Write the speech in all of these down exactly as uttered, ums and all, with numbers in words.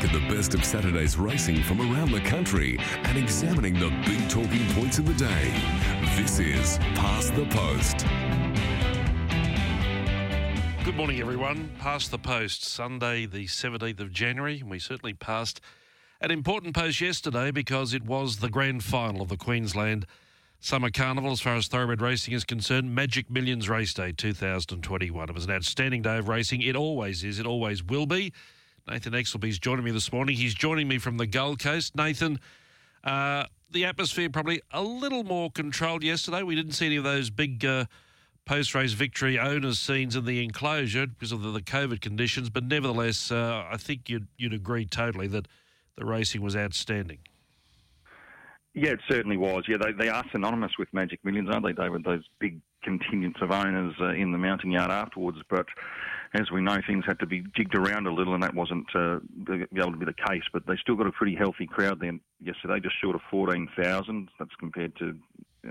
back at the best of Saturday's racing from around the country and examining the big talking points of the day. This is Past the Post. Good morning, everyone. Past the Post, Sunday the seventeenth of January. We certainly passed an important post yesterday because it was the grand final of the Queensland Summer Carnival as far as thoroughbred racing is concerned. Magic Millions Race Day two thousand twenty-one. It was an outstanding day of racing. It always is. It always will be. Nathan Axelby is joining me this morning. He's joining me from the Gold Coast. Nathan, uh, the atmosphere probably a little more controlled yesterday. We didn't see any of those big uh, post-race victory owners scenes in the enclosure because of the, the COVID conditions. But nevertheless, uh, I think you'd, you'd agree totally that the racing was outstanding. Yeah, it certainly was. Yeah, they, they are synonymous with Magic Millions, aren't they, David? Those big contingents of owners uh, in the mounting yard afterwards. But as we know, things had to be jigged around a little, and that wasn't uh, able to be the case. But they still got a pretty healthy crowd there yesterday, just short of fourteen thousand. That's compared to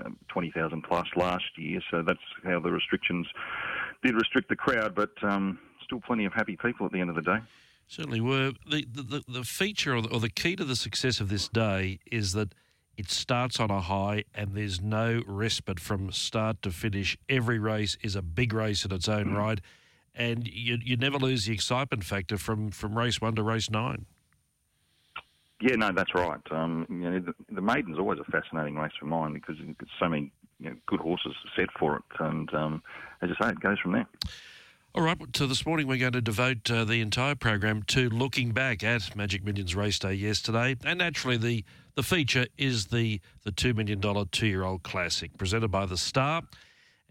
um, twenty thousand plus last year. So that's how the restrictions did restrict the crowd, but um, still plenty of happy people at the end of the day. Certainly were. The, the, the feature or the, or the key to the success of this day is that it starts on a high and there's no respite from start to finish. Every race is a big race in its own mm. right, and you, you never lose the excitement factor from, from race one to race nine. Yeah, no, that's right. Um, you know, the, the Maiden's always a fascinating race for mine because it's so many you know, good horses set for it, and um, as I say, it goes from there. All right, so this morning we're going to devote uh, the entire program to looking back at Magic Millions Race Day yesterday, and naturally the The feature is the, the two million dollars two-year-old classic presented by The Star.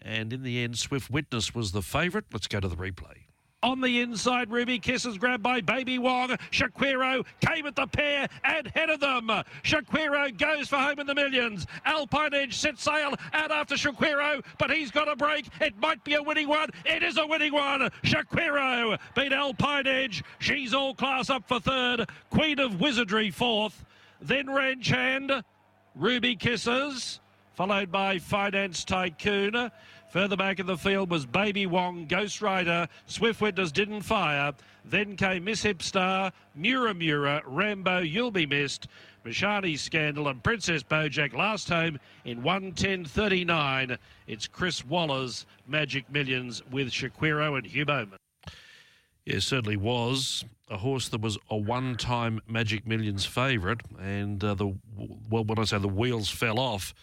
And in the end, Swift Witness was the favourite. Let's go to the replay. On the inside, Ruby Kisses grabbed by Baby Wong. Shaquero came at the pair and headed them. Shaquero goes for home in the millions. Alpine Edge set sail out after Shaquero, but he's got a break. It might be a winning one. It is a winning one. Shaquero beat Alpine Edge. She's all class up for third. Queen of Wizardry fourth. Then Ranch Hand, Ruby Kisses, followed by Finance Tycoon. Further back in the field was Baby Wong, Ghost Rider. Swift Witness didn't fire. Then came Miss Hipstar, Muramura, Rambo, You'll Be Missed, Mashani Scandal, and Princess Bojack. Last home in one ten thirty-nine. It's Chris Waller's Magic Millions with Shaquero and Hugh Bowman. Yeah, certainly was a horse that was a one-time Magic Millions favourite, and uh, the well, when I say the wheels fell off,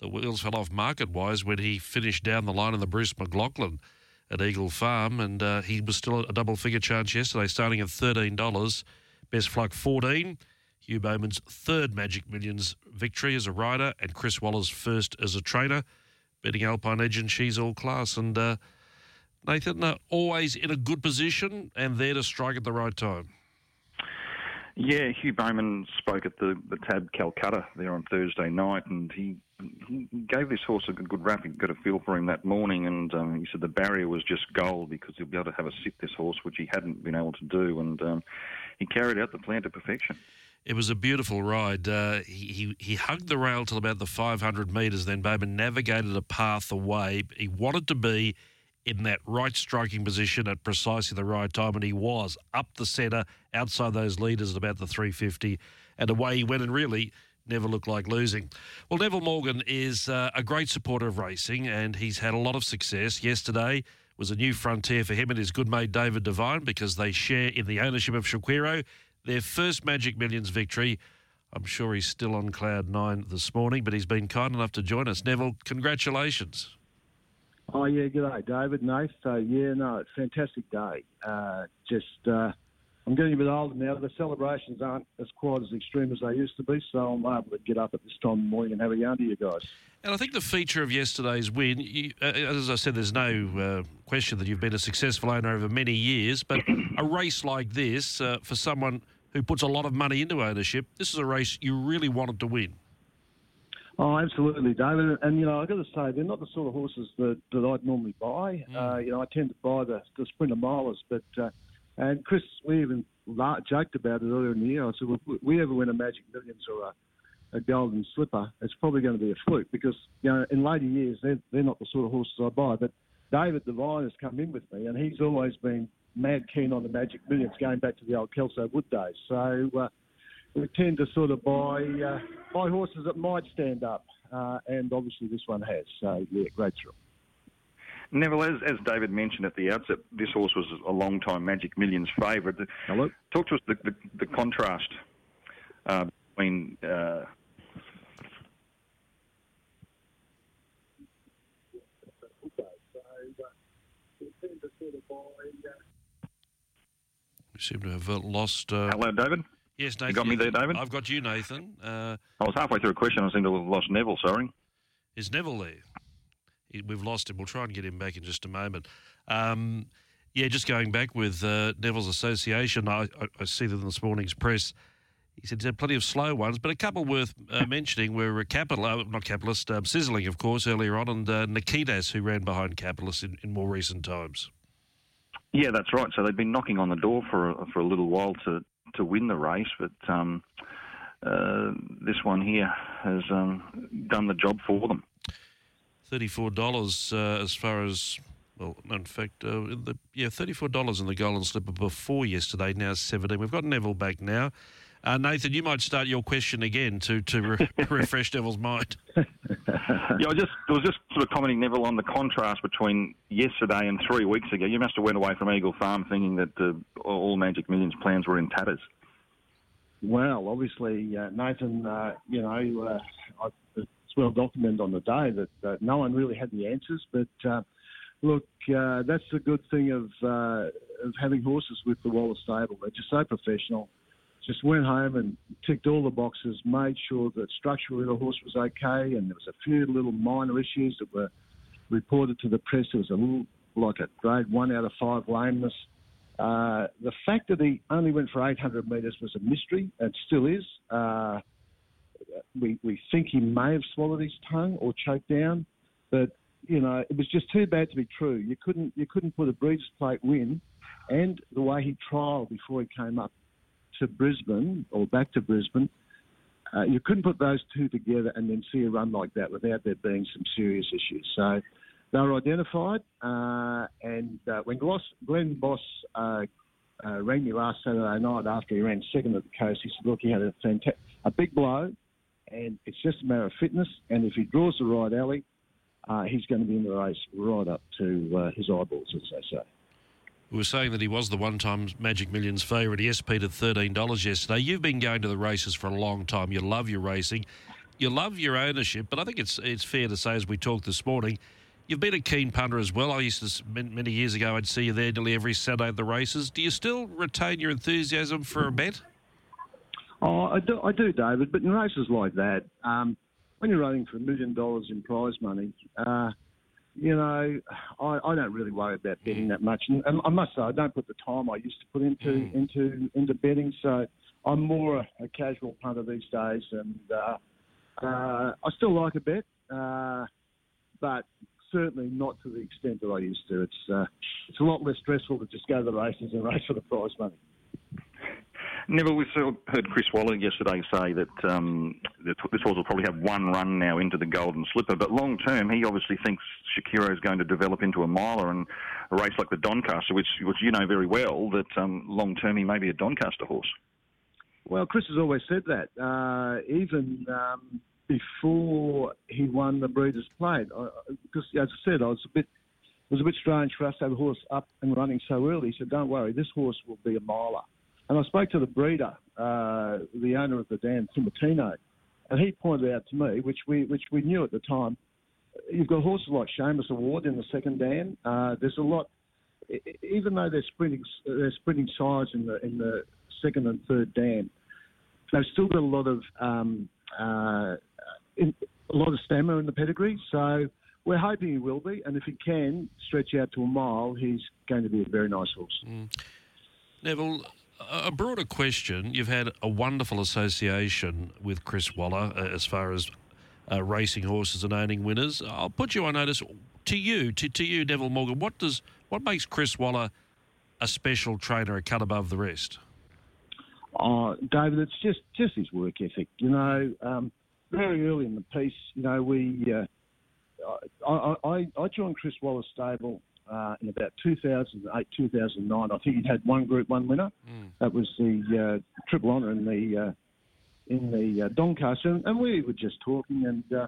the wheels fell off market-wise when he finished down the line in the Bruce McLaughlin at Eagle Farm, and uh, he was still a double-figure chance yesterday, starting at thirteen dollars, Best Fluck fourteen, Hugh Bowman's third Magic Millions victory as a rider, and Chris Waller's first as a trainer, beating Alpine Edge and She's All Class, and Uh, Nathan, uh, always in a good position and there to strike at the right time. Yeah, Hugh Bowman spoke at the, the Tab Calcutta there on Thursday night, and he, he gave this horse a good, good rap. He got a feel for him that morning, and um, he said the barrier was just gold because he'll be able to have a sit this horse, which he hadn't been able to do, and um, he carried out the plan to perfection. It was a beautiful ride. Uh, he, he he hugged the rail till about the five hundred metres, then Bowman navigated a path away. He wanted to be in that right striking position at precisely the right time, and he was up the centre, outside those leaders at about the three fifty, and away he went and really never looked like losing. Well, Neville Morgan is uh, a great supporter of racing, and he's had a lot of success. Yesterday was a new frontier for him and his good mate David Devine because they share in the ownership of Shaquero, their first Magic Millions victory. I'm sure he's still on cloud nine this morning, but he's been kind enough to join us. Neville, congratulations. Oh, yeah, g'day, David, Nath. So, yeah, no, it's a fantastic day. Uh, just, uh, I'm getting a bit older now. The celebrations aren't as quite as extreme as they used to be, so I'm able to get up at this time in the morning and have a yarn to you guys. And I think the feature of yesterday's win, you, uh, as I said, there's no uh, question that you've been a successful owner over many years, but a race like this, uh, for someone who puts a lot of money into ownership, this is a race you really wanted to win. Oh, absolutely, David. And, you know, I've got to say, they're not the sort of horses that, that I'd normally buy. Mm. Uh, you know, I tend to buy the, the sprinter milers. But, uh, and Chris, we even la- joked about it earlier in the year. I said, well, if we ever win a Magic Millions or a, a Golden Slipper, it's probably going to be a fluke because, you know, in later years, they're, they're not the sort of horses I buy. But David Devine has come in with me, and he's always been mad keen on the Magic Millions, going back to the old Kelso Wood days. So uh, we tend to sort of buy, uh, buy horses that might stand up, uh, and obviously this one has. So, yeah, great thrill. Neville, as, as David mentioned at the outset, this horse was a long-time Magic Millions favourite. Hello? Talk to us the the, the contrast uh, between... Uh, We seem to have lost... Uh... Hello, David? Yes, Nathan. You got me there, David? I've got you, Nathan. Uh... I was halfway through a question. I seem to have lost Neville, sorry. Is Neville there? We've lost him. We'll try and get him back in just a moment. Um, yeah, just going back with uh, Neville's association, I, I, I see that in this morning's press, he said he's had plenty of slow ones, but a couple worth uh, mentioning were a capital, uh, not Capitalist, um, Sizzling, of course, earlier on, and uh, Nikitas, who ran behind Capitalist in, in more recent times. Yeah, that's right. So they've been knocking on the door for a, for a little while to, to win the race, but um, uh, this one here has um, done the job for them. thirty-four dollars uh, as far as, well, in fact, uh, in the, yeah, thirty-four dollars in the Golden Slipper before yesterday, now seventeen dollars. We've got Neville back now. Uh, Nathan, you might start your question again to to re- refresh Neville's mind. yeah, I just I was just sort of commenting, Neville, on the contrast between yesterday and three weeks ago. You must have went away from Eagle Farm thinking that uh, all Magic Millions plans were in tatters. Well, obviously, uh, Nathan, uh, you know, uh, it's well documented on the day that uh, no one really had the answers, but. Uh, Look, uh, that's the good thing of uh, of having horses with the Wallace stable. They're just so professional. Just went home and ticked all the boxes, made sure that structurally the horse was okay, and there was a few little minor issues that were reported to the press. It was a little like a grade one out of five lameness. Uh, the fact that he only went for eight hundred metres was a mystery. It still is. Uh, we we think he may have swallowed his tongue or choked down, but. You know, it was just too bad to be true. You couldn't you couldn't put a Breeders' Plate win and the way he trialled before he came up to Brisbane or back to Brisbane, uh, you couldn't put those two together and then see a run like that without there being some serious issues. So they were identified. Uh, and uh, when Gloss, Glenn Boss uh, uh, rang me last Saturday night after he ran second at the Coast, he said, look, he had a, fanta- a big blow and it's just a matter of fitness. And if he draws the right alley, Uh, he's going to be in the race right up to uh, his eyeballs, as they say. We were saying that he was the one-time Magic Millions favourite. Yes, Pete, at thirteen dollars yesterday. You've been going to the races for a long time. You love your racing. You love your ownership. But I think it's it's fair to say, as we talked this morning, you've been a keen punter as well. I used to, many years ago, I'd see you there nearly every Saturday at the races. Do you still retain your enthusiasm for a bet? Oh, I do, I do David. But in races like that... Um, When you're running for a million dollars in prize money, uh, you know, I, I don't really worry about betting that much. And, and I must say, I don't put the time I used to put into into into betting. So I'm more a, a casual punter these days, and uh, uh, I still like a bet, uh, but certainly not to the extent that I used to. It's uh, it's a lot less stressful to just go to the races and race for the prize money. Neville, we heard Chris Waller yesterday say that um, this horse will probably have one run now into the Golden Slipper, but long term, he obviously thinks Shakiro is going to develop into a miler and a race like the Doncaster, which which you know very well, that um, long term he may be a Doncaster horse. Well, Chris has always said that. Uh, even um, before he won the Breeders' Plate, because as I said, I was a bit... it was a bit strange for us to have a horse up and running so early. He said, don't worry, this horse will be a miler. And I spoke to the breeder, uh, the owner of the dam, Timotino, and he pointed out to me, which we which we knew at the time, you've got horses like Seamus Award in the second dam. Uh, there's a lot, even though they're sprinting, they're sprinting size in the in the second and third dam, they've still got a lot of um, uh, in, a lot of stamina in the pedigree. So we're hoping he will be, and if he can stretch out to a mile, he's going to be a very nice horse. Mm. Neville. A broader question, you've had a wonderful association with Chris Waller uh, as far as uh, racing horses and owning winners. I'll put you on notice, to you, to, to you, Neville Morgan, what does what makes Chris Waller a special trainer, a cut above the rest? Oh, David, it's just, just his work ethic. You know, um, very early in the piece, you know, we... Uh, I, I, I joined Chris Waller's stable uh, in about two thousand eight, two thousand nine. I think it had one Group One winner. Mm. That was the uh, Triple Honour in the uh, in the uh, Doncaster, and, and we were just talking, and uh,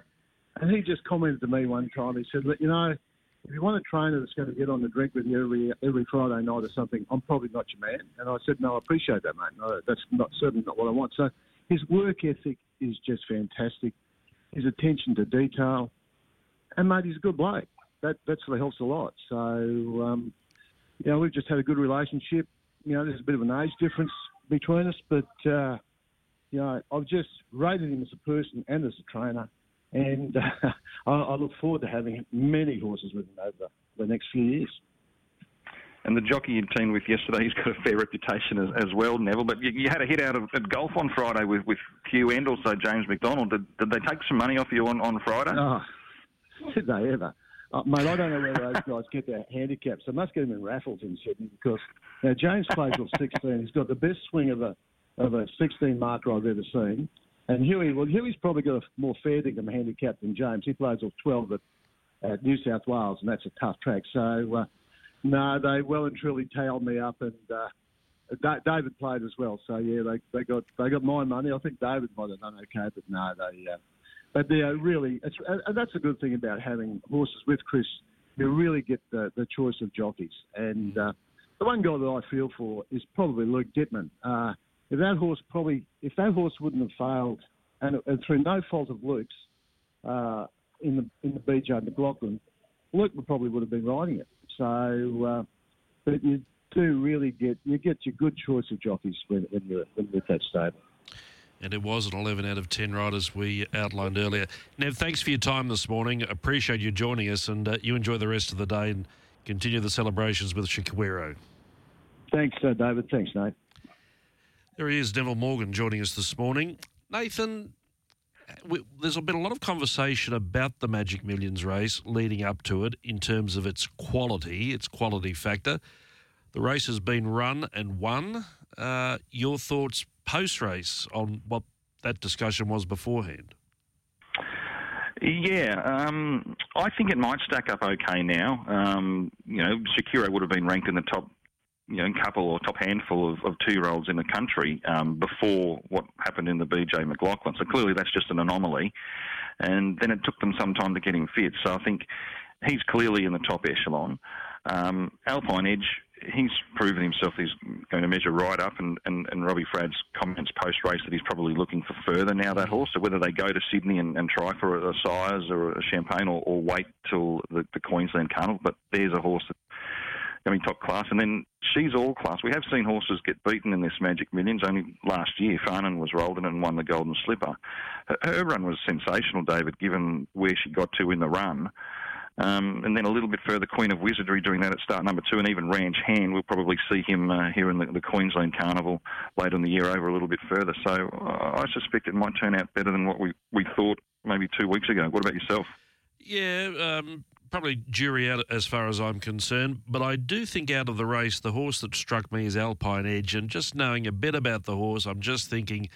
and he just commented to me one time. He said, "You know, if you want a trainer that's going to get on the drink with you every every Friday night or something, I'm probably not your man." And I said, "No, I appreciate that, mate. No, that's not certainly not what I want." So his work ethic is just fantastic. His attention to detail, and mate, he's a good bloke. That that sort of helps a lot. So um, you know, we've just had a good relationship. You know, there's a bit of an age difference between us, but uh, you know, I've just rated him as a person and as a trainer. And uh, I, I look forward to having many horses with him over the next few years. And the jockey you teamed with yesterday, he's got a fair reputation as, as well, Neville. But you, you had a hit out of, at golf on Friday with, with Hugh and also James McDonald. Did, did they take some money off you on, on Friday? Oh, did they ever? Uh, mate, I don't know where those guys get their handicaps. They must get them in raffles in Sydney because now James plays off sixteen. He's got the best swing of a of a sixteen marker I've ever seen. And Huey, well, Huey's probably got a more fair dinkum handicap than James. He plays off twelve at, at New South Wales, and that's a tough track. So, uh, no, they well and truly tailed me up, and uh, da- David played as well. So, yeah, they, they got they got my money. I think David might have done okay, but no, they uh, but they are really, it's, and that's a good thing about having horses with Chris. You really get the, the choice of jockeys. And uh, the one guy that I feel for is probably Luke Dittman. Uh, If that horse probably, if that horse wouldn't have failed, and, and through no fault of Luke's, uh, in the in the B J McLaughlin, Luke probably would have been riding it. So, uh, but you do really get you get your good choice of jockeys when, when you're with that stable. And it was an eleven out of ten riders we outlined earlier. Nev, thanks for your time this morning. Appreciate you joining us, and uh, you enjoy the rest of the day and continue the celebrations with Shikiwero. Thanks, uh, David. Thanks, Nate. There he is, Neville Morgan, joining us this morning. Nathan, we, there's been a lot of conversation about the Magic Millions race leading up to it in terms of its quality, its quality factor. The race has been run and won. Uh, your thoughts post-race on what that discussion was beforehand? Yeah, um, I think it might stack up okay now. Um, you know, Shikiwero would have been ranked in the top you know, couple or top handful of, of two-year-olds in the country um, before what happened in the B J McLaughlin. So clearly that's just an anomaly. And then it took them some time to get him fit. So I think he's clearly in the top echelon. Um, Alpine Edge, he's proven himself he's going to measure right up, and, and, and Robbie Frad's comments post-race that he's probably looking for further now, that horse. So whether they go to Sydney and, and try for a Sires or a Champagne or, or wait till the, the Queensland Carnival, but there's a horse that... I mean, top class, and then she's all class. We have seen horses get beaten in this Magic Millions. Only last year, Farnan was rolled in and won the Golden Slipper. Her, her run was sensational, David, given where she got to in the run. Um, and then a little bit further, Queen of Wizardry doing that at start number two, and even Ranch Hand. We'll probably see him uh, here in the, the Queensland Carnival later in the year over a little bit further. So uh, I suspect it might turn out better than what we, we thought maybe two weeks ago. What about yourself? Yeah, um... probably jury out as far as I'm concerned, but I do think out of the race, the horse that struck me is Alpine Edge, and just knowing a bit about the horse, I'm just thinking,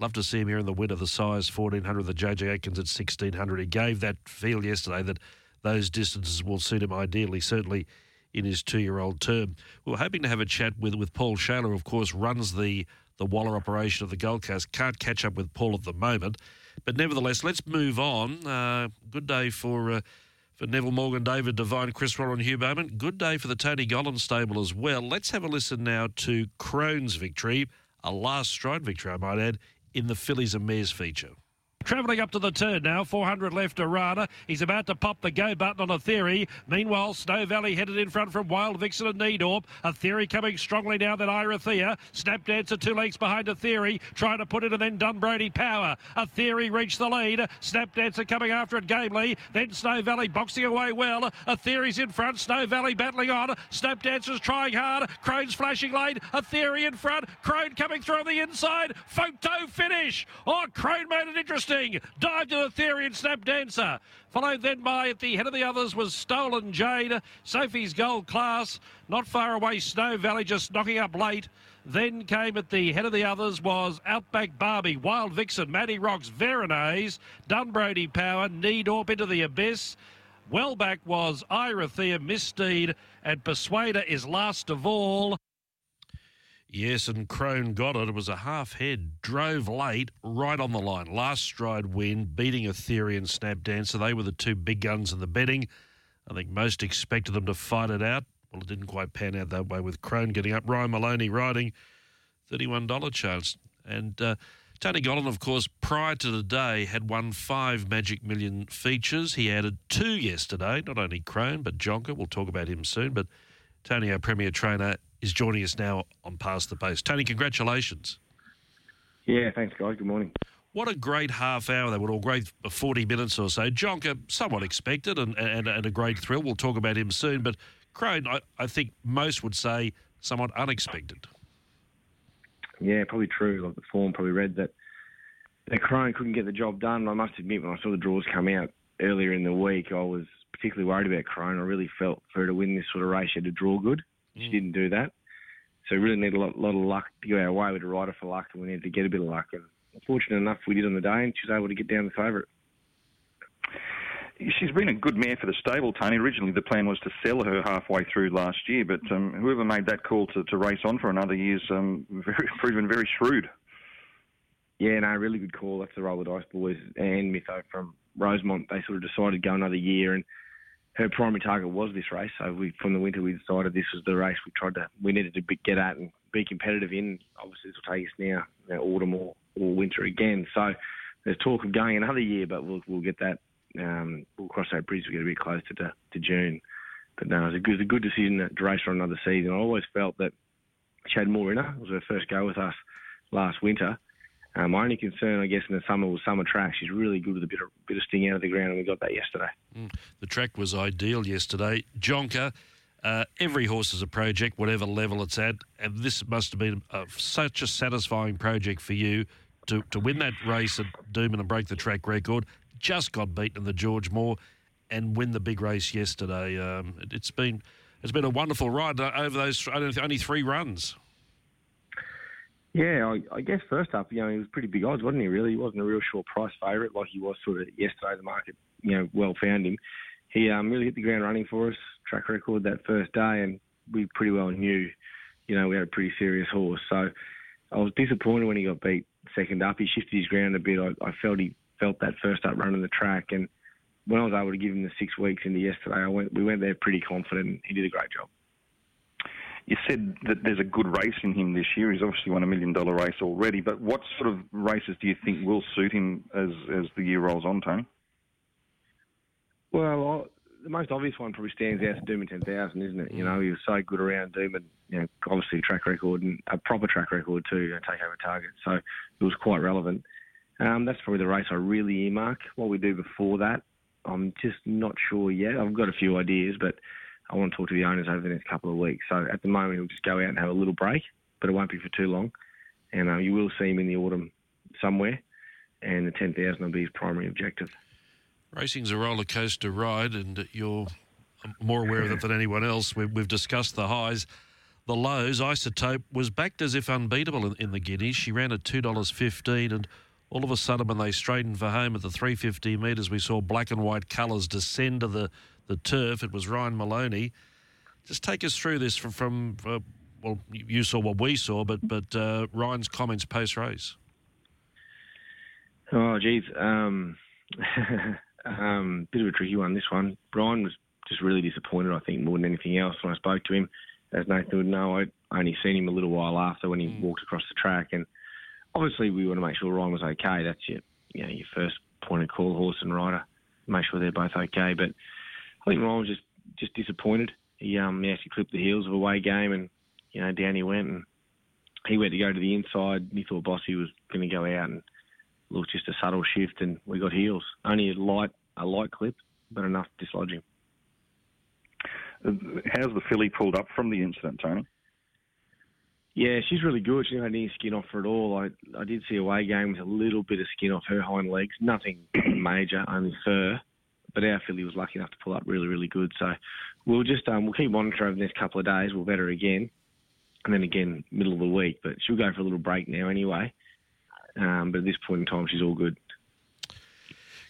love to see him here in the winter, the size fourteen hundred, the J J Atkins at sixteen hundred. He gave that feel yesterday that those distances will suit him ideally, certainly in his two-year-old term. We were hoping to have a chat with, with Paul Shaler, of course, runs the, the Waller operation of the Gold Coast. Can't catch up with Paul at the moment, but nevertheless, let's move on. Uh, good day for... Uh, For Neville Morgan, David Devine, Chris Roller and Hugh Bowman. Good day for the Tony Gollan stable as well. Let's have a listen now to Crone's victory, a last stride victory, I might add, in the Fillies and Mares feature. Travelling up to the turn now, four hundred left to Rana. He's about to pop the go button on Aetheri. Meanwhile, Snow Valley headed in front from Wild Vixen and Needorp. Aetheri coming strongly now, then Irathea. Snap Dancer two lengths behind Aetheri, trying to put it, and then Dunbrody Power. Aetheri reached the lead. Snap Dancer coming after it gamely. Then Snow Valley boxing away well. Aetheri's in front. Snow Valley battling on. Snap Dancer's trying hard. Crone's flashing late. Aetheri in front. Crone coming through on the inside. Photo finish. Oh, Crone made it interesting. Dived to Aetheri and Snap Dancer. Followed then by, at the head of the others, was Stolen Jade. Sophie's Gold Class. Not far away, Snow Valley just knocking up late. Then came at the head of the others was Outback Barbie, Wild Vixen, Maddie Rocks, Veronese, Dunbrody Power, Needorp into the Abyss. Well back was Irathea Misdeed, and Persuader is last of all. Yes, and Crone got it. It was a half head, drove late, right on the line. Last stride win, beating Aetherian and Snap Dancer. They were the two big guns in the betting. I think most expected them to fight it out. Well, it didn't quite pan out that way with Crone getting up. Ryan Maloney riding, thirty-one dollars chance. And uh, Tony Gollan, of course, prior to today, had won five Magic Million features. He added two yesterday, not only Crone, but Jonker. We'll talk about him soon. But Tony, our Premier Trainer, is joining us now on Past the Post. Tony, congratulations. Yeah, thanks, guys. Good morning. What a great half hour. They were all great forty minutes or so. Jonker, somewhat expected and, and, and a great thrill. We'll talk about him soon. But Crone, I, I think most would say somewhat unexpected. Yeah, probably true. Like the form probably read that, that Crone couldn't get the job done. I must admit, when I saw the draws come out earlier in the week, I was particularly worried about Crone. I really felt for her to win this sort of race, she had to draw good. She mm. didn't do that. So we really need a lot, lot of luck to go our way. We had a rider for luck, and we needed to get a bit of luck. And fortunate enough, we did on the day, and she was able to get down the favourite. She's been a good mare for the stable, Tony. Originally, the plan was to sell her halfway through last year, but um, whoever made that call to, to race on for another year's um, very, proven very shrewd. Yeah, no, really good call. That's the Roll the Dice boys and Mytho from Rosemont. They sort of decided to go another year, and her primary target was this race. So we, from the winter, we decided this was the race we tried to, we needed to get at and be competitive in. Obviously, this will take us now, now autumn or, or winter again. So there's talk of going another year, but we'll we'll get that. Um, we'll cross that bridge. We'll get a bit closer to, to June. But no, it was a good, a good decision to race her another season. I always felt that she had more in her. It was her first go with us last winter. Um, my only concern, I guess, in the summer was summer track. She's really good with a bit of, bit of sting out of the ground, and we got that yesterday. Mm, the track was ideal yesterday. Jonker, uh, every horse is a project, whatever level it's at, and this must have been a, such a satisfying project for you to, to win that race at Doomben and break the track record. Just got beaten in the George Moore and win the big race yesterday. Um, it, it's been it's been a wonderful ride over those only three runs. Yeah, I, I guess first up, you know, he was pretty big odds, wasn't he, really? He wasn't a real short price favourite like he was sort of yesterday. The market, you know, well found him. He um, really hit the ground running for us, track record that first day, and we pretty well knew, you know, we had a pretty serious horse. So I was disappointed when he got beat second up. He shifted his ground a bit. I, I felt he... felt that first up run in the track, and when I was able to give him the six weeks into yesterday, I went, we went there pretty confident, and he did a great job. You said that there's a good race in him this year. He's obviously won a million dollar race already, but what sort of races do you think will suit him as, as the year rolls on, Tony? Well, I, the most obvious one probably stands out to Doomben ten thousand, isn't it? You know, he was so good around Doomben, you know, obviously track record, and a proper track record too, you know, takeover target, so it was quite relevant. Um, that's probably the race I really earmark. What we do before that, I'm just not sure yet. I've got a few ideas, but I want to talk to the owners over the next couple of weeks. So at the moment, he'll just go out and have a little break, but it won't be for too long. And uh, you will see him in the autumn somewhere, and the ten thousand will be his primary objective. Racing's a roller coaster ride, and you're more aware of it than anyone else. We've, we've discussed the highs. The lows. Isotope was backed as if unbeatable in, in the Guineas. She ran at two dollars fifteen and all of a sudden, when they straightened for home at the three fifty metres, we saw black and white colours descend to the, the turf. It was Ryan Maloney. Just take us through this from, from uh, well, you saw what we saw, but but uh, Ryan's comments post-race. Oh, geez. Um, um, bit of a tricky one, this one. Ryan was just really disappointed, I think, more than anything else when I spoke to him. As Nathan would know, I'd only seen him a little while after when he mm. walked across the track, and obviously, we want to make sure Ryan was okay. That's your, you know, your first point of call, horse and rider. Make sure they're both okay. But I think Ryan was just, just disappointed. He um he actually clipped the heels of a away game, and you know down he went, and he went to go to the inside. He thought Bossy was going to go out, and looked just a subtle shift, and we got heels. Only a light a light clip, but enough to dislodge him. How's the filly pulled up from the incident, Tony? Yeah, she's really good. She didn't have any skin off her at all. I I did see a away game with a little bit of skin off her hind legs. Nothing major, only fur. But our filly was lucky enough to pull up really, really good. So we'll just um, we'll keep monitoring over the next couple of days. We'll vet her again, and then again middle of the week. But she'll go for a little break now anyway. Um, but at this point in time, she's all good.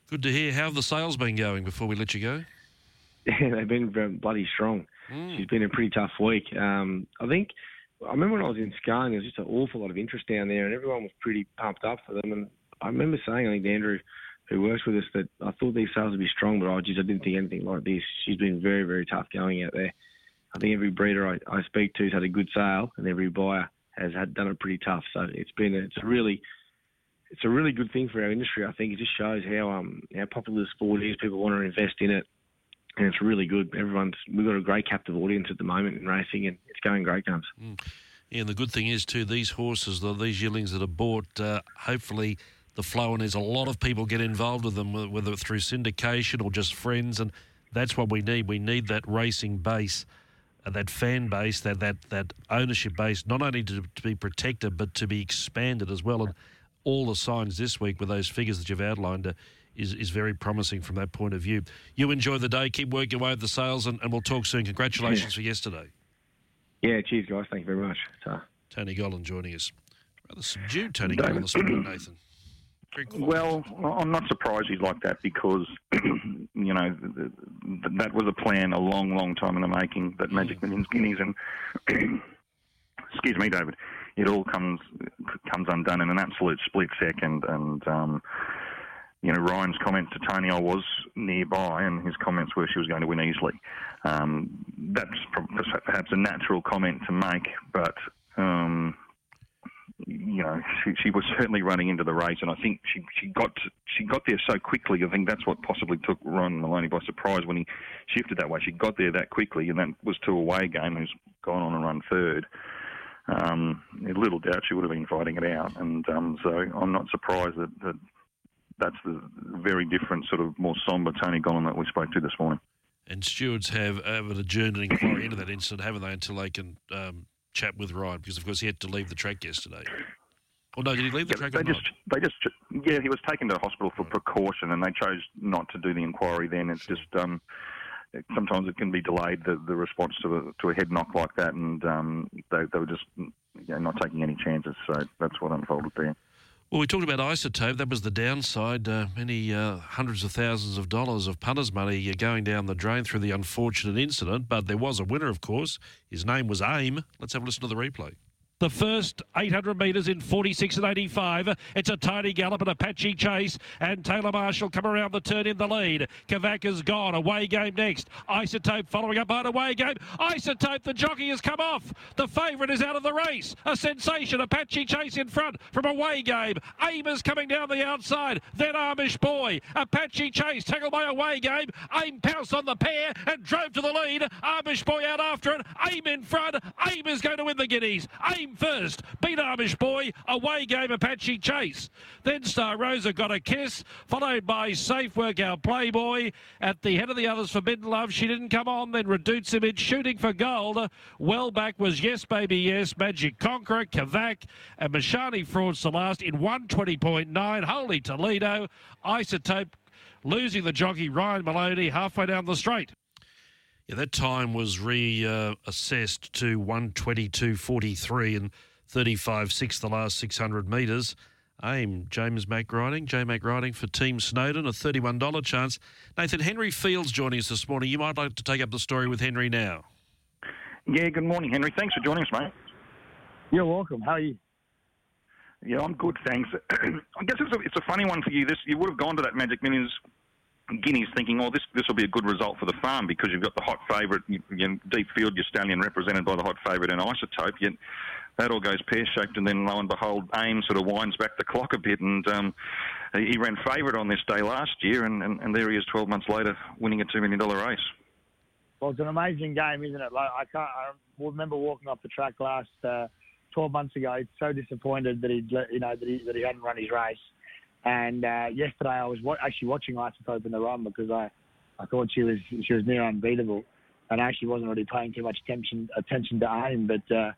Good to hear. How have the sales been going before we let you go? Yeah, they've been bloody strong. Mm. She's been a pretty tough week. Um, I think I remember when I was in Scone, there was just an awful lot of interest down there, and everyone was pretty pumped up for them. And I remember saying, I think to Andrew, who works with us, that I thought these sales would be strong, but oh, geez, I didn't think anything like this. She's been very, very tough going out there. I think every breeder I, I speak to has had a good sale, and every buyer has had done it pretty tough. So it's been it's a really it's a really good thing for our industry. I think it just shows how um how popular the sport is. People want to invest in it, and it's really good. Everyone's we've got a great captive audience at the moment in racing, and it's going great guns. Mm. Yeah, and the good thing is too, these horses, these yearlings that are bought, uh, hopefully. The flow, and there's a lot of people get involved with them, whether through syndication or just friends, and that's what we need. We need that racing base, uh, that fan base, that that that ownership base, not only to, to be protected but to be expanded as well. And all the signs this week with those figures that you've outlined uh, is is very promising from that point of view. You enjoy the day, keep working away at the sales, and, and we'll talk soon. Congratulations yeah. for yesterday. Yeah, cheers, guys. Thank you very much. Ta. Tony Gollan joining us. Rather subdued, Tony Gollan this morning, Nathan. Well, I'm not surprised he's like that because, you know, the, the, that was a plan a long, long time in the making, that Magic Millions Guineas, and, excuse me, David, it all comes comes undone in an absolute split second. And, um, you know, Ryan's comment to Tony, I was nearby, and his comments were she was going to win easily. Um, that's perhaps a natural comment to make, but... Um, You know, she, she was certainly running into the race, and I think she, she got she got there so quickly. I think that's what possibly took Ron Maloney by surprise when he shifted that way. She got there that quickly, and that was to away game, who's gone on and run third. Um, little doubt she would have been fighting it out, and um, so I'm not surprised that, that that's the very different sort of more sombre Tony Gollan that we spoke to this morning. And stewards have, have an adjourned and inquiry into that incident, haven't they, until they can... Um... chat with Ryan, because of course he had to leave the track yesterday. Or no, did he leave the yeah, track? They just, they just, yeah, he was taken to hospital for precaution, and they chose not to do the inquiry. Then it's just um, sometimes it can be delayed the, the response to a to a head knock like that, and um, they they were just you know, not taking any chances. So that's what unfolded there. Well, we talked about Isotope. That was the downside. Uh, many uh, hundreds of thousands of dollars of punters' money going down the drain through the unfortunate incident. But there was a winner, of course. His name was AIM. Let's have a listen to the replay. The first eight hundred metres in forty-six and eighty-five. It's a tidy gallop and Apache Chase, and Taylor Marshall come around the turn in the lead. Kavaka's gone. Away Game next. Isotope following up on Away Game. Isotope, the jockey, has come off. The favourite is out of the race. A sensation. Apache Chase in front from Away Game. AIM is coming down the outside. Then Amish Boy. Apache Chase tackled by Away Game. AIM pounced on the pair and drove to the lead. Amish Boy out after it. AIM in front. AIM is going to win the Guineas. AIM first, beat Amish Boy, Away Game, Apache Chase. Then Star Rosa got a kiss, followed by Safe Work, Our Playboy. At the head of the others, Forbidden Love, she didn't come on. Then Reduce Image, Shooting for Gold. Well back was Yes Baby Yes, Magic Conqueror, Kavak, and Mashani Frauds the last in one twenty point nine. Holy Toledo, Isotope losing the jockey Ryan Maloney halfway down the straight. Yeah, that time was reassessed uh, to one twenty-two forty-three and thirty-five six the last six hundred metres. AIM, James Mac riding, J Mac riding for Team Snowden, a thirty-one dollars chance. Nathan, Henry Fields joining us this morning. You might like to take up the story with Henry now. Yeah, good morning, Henry. Thanks for joining us, mate. You're welcome. How are you? Yeah, I'm good, thanks. I guess it's a, it's a funny one for you. This You would have gone to that Magic Millions Guineas thinking, oh, this this will be a good result for the farm because you've got the hot favourite, you, you, Deep Field, your stallion represented by the hot favourite and Isotope. Yet that all goes pear-shaped, and then lo and behold, AIM sort of winds back the clock a bit, and um, he ran favourite on this day last year, and, and, and there he is twelve months later winning a two million dollars race. Well, it's an amazing game, isn't it? Like, I can't. I remember walking off the track last uh, twelve months ago, so disappointed that he'd you know that he that he hadn't run his race. And uh, yesterday I was wa- actually watching Isotope in the run because I, I thought she was she was near unbeatable, and I actually wasn't really paying too much attention attention to AIM. But uh,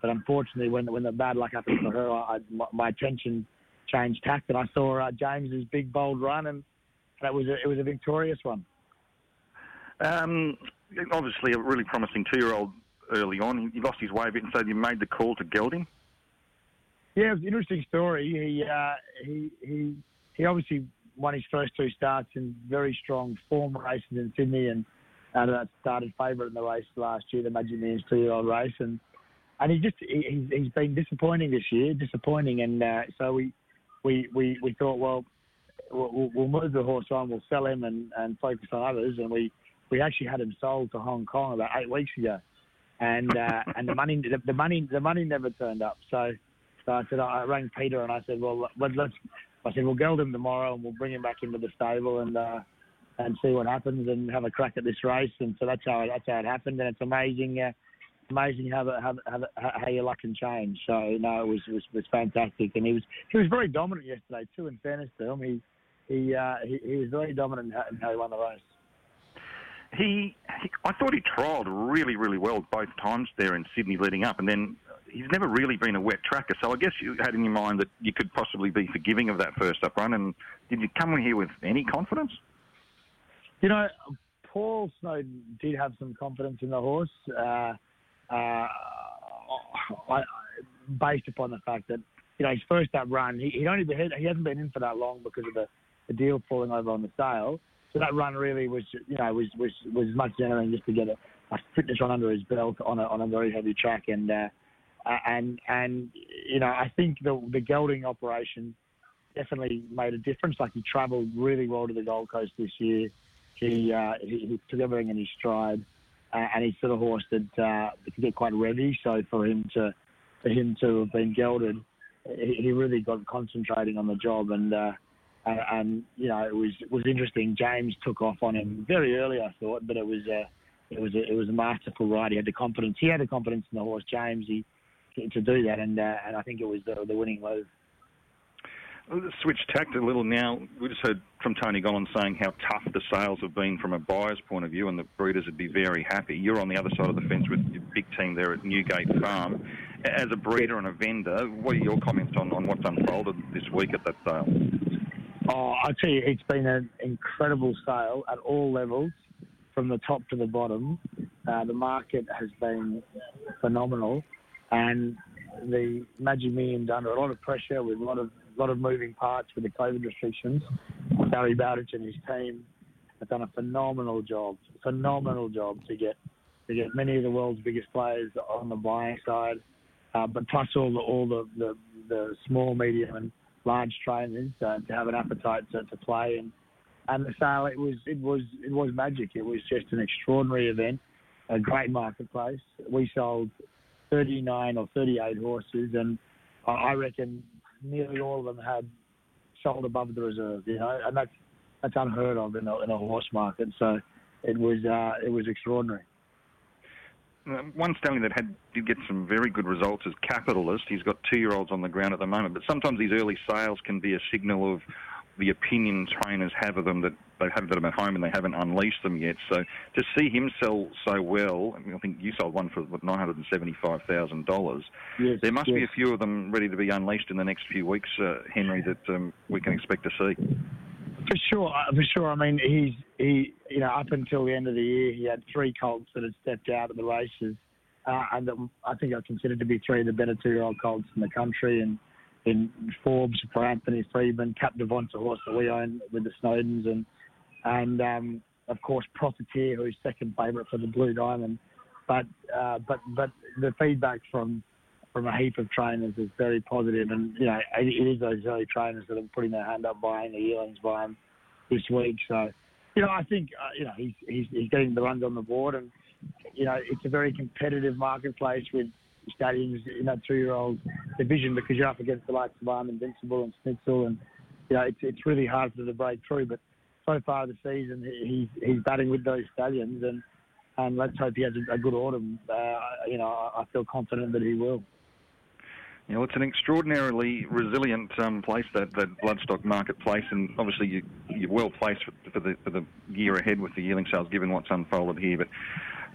but unfortunately, when when the bad luck happened for her, I, my, my attention changed tack, and I saw uh, James's big bold run, and that was a, it was a victorious one. Um, obviously a really promising two-year-old early on. He lost his way a bit, and so you made the call to geld him. Yeah, it was an interesting story. He uh, he he he obviously won his first two starts in very strong form races in Sydney, and out of that started favourite in the race last year, the Mudgee two-year-old race, and and he just he, he's been disappointing this year, disappointing, and uh, so we we we we thought, well, we'll, we'll move the horse on, we'll sell him and, and focus on others, and we, we actually had him sold to Hong Kong about eight weeks ago, and uh, and the money the, the money the money never turned up, so. So I said, I rang Peter and I said, well, let's, let's, I said, we'll geld him tomorrow and we'll bring him back into the stable and uh, and see what happens and have a crack at this race. And so that's how that's how it happened. And it's amazing, uh, amazing how, how how how your luck can change. So no, it was was, was fantastic. And he was he was very dominant yesterday too. In fairness to him, he he uh, he, he was very dominant in how he won the race. He, he I thought he trialled really really well both times there in Sydney leading up, and then. He's never really been a wet tracker, so I guess you had in your mind that you could possibly be forgiving of that first-up run, and did you come here with any confidence? You know, Paul Snowden did have some confidence in the horse, uh, uh, I, based upon the fact that, you know, his first-up run, he, he'd only been, he hasn't been in for that long because of the, the deal falling over on the sale, so that run really was, you know, was was, was as much as anything just to get a, a fitness run under his belt on a, on a very heavy track, and... Uh, Uh, and, and you know, I think the, the gelding operation definitely made a difference. Like, he travelled really well to the Gold Coast this year. He, uh, he, he took everything in his stride, uh, and he's sort of horse that uh, could get quite revvy. So for him to for him to have been gelded, he, he really got concentrating on the job. And, uh, and, and you know, it was it was interesting. James took off on him very early, I thought, but it was a, it was a, it was a masterful ride. He had the confidence. He had the confidence in the horse, James. He to do that, and uh, and I think it was the, the winning move. Let's switch tact a little now. We just heard from Tony Gollan saying how tough the sales have been from a buyer's point of view, and the breeders would be very happy. You're on the other side of the fence with your big team there at Newgate Farm. As a breeder and a vendor, what are your comments on, on what's unfolded this week at that sale? Oh, I tell you, it's been an incredible sale at all levels, from the top to the bottom. Uh, the market has been phenomenal. And the Magic Million's under a lot of pressure with a lot of lot of moving parts with the COVID restrictions. Barry Bowditch and his team have done a phenomenal job, phenomenal job to get to get many of the world's biggest players on the buying side, uh, but plus all the all the, the, the small, medium, and large trainers uh, to have an appetite to, to play. And and the sale, it was it was it was magic. It was just an extraordinary event, a great marketplace. We sold thirty-nine or thirty-eight horses, and I reckon nearly all of them had sold above the reserve, you know, and that's that's unheard of in a, in a horse market. So it was uh, it was extraordinary. One stallion that had did get some very good results is Capitalist. He's got two-year-olds on the ground at the moment, but sometimes these early sales can be a signal of the opinion trainers have of them that they have them at home and they haven't unleashed them yet. So to see him sell so well, I mean, I think you sold one for nine hundred seventy-five thousand dollars. Yes, there must yes. be a few of them ready to be unleashed in the next few weeks, uh, Henry, that um, we can expect to see. For sure, for sure. I mean, he's he, you know, up until the end of the year, he had three colts that had stepped out of the races, uh, and that I think I considered to be three of the better two-year-old colts in the country, and. In Forbes for Anthony Freeman, Cap Devon's a horse that we own with the Snowdens, and and um, of course Profiteer, who's second favourite for the Blue Diamond. But uh, but but the feedback from from a heap of trainers is very positive, and you know it, it is those early trainers that are putting their hand up buying the yearlings by him this week. So you know I think uh, you know he's, he's he's getting the runs on the board, and you know it's a very competitive marketplace with. Stadiums in that two-year-old division because you're up against the likes of I'm Invincible and Schnitzel, and you know it's it's really hard for the break through. But so far this season, he's he's batting with those stallions, and, and let's hope he has a, a good autumn. Uh, you know, I, I feel confident that he will. You know, it's an extraordinarily resilient um, place, that, that bloodstock marketplace, and obviously you, you're well placed for, for the for the year ahead with the yearling sales, given what's unfolded here. But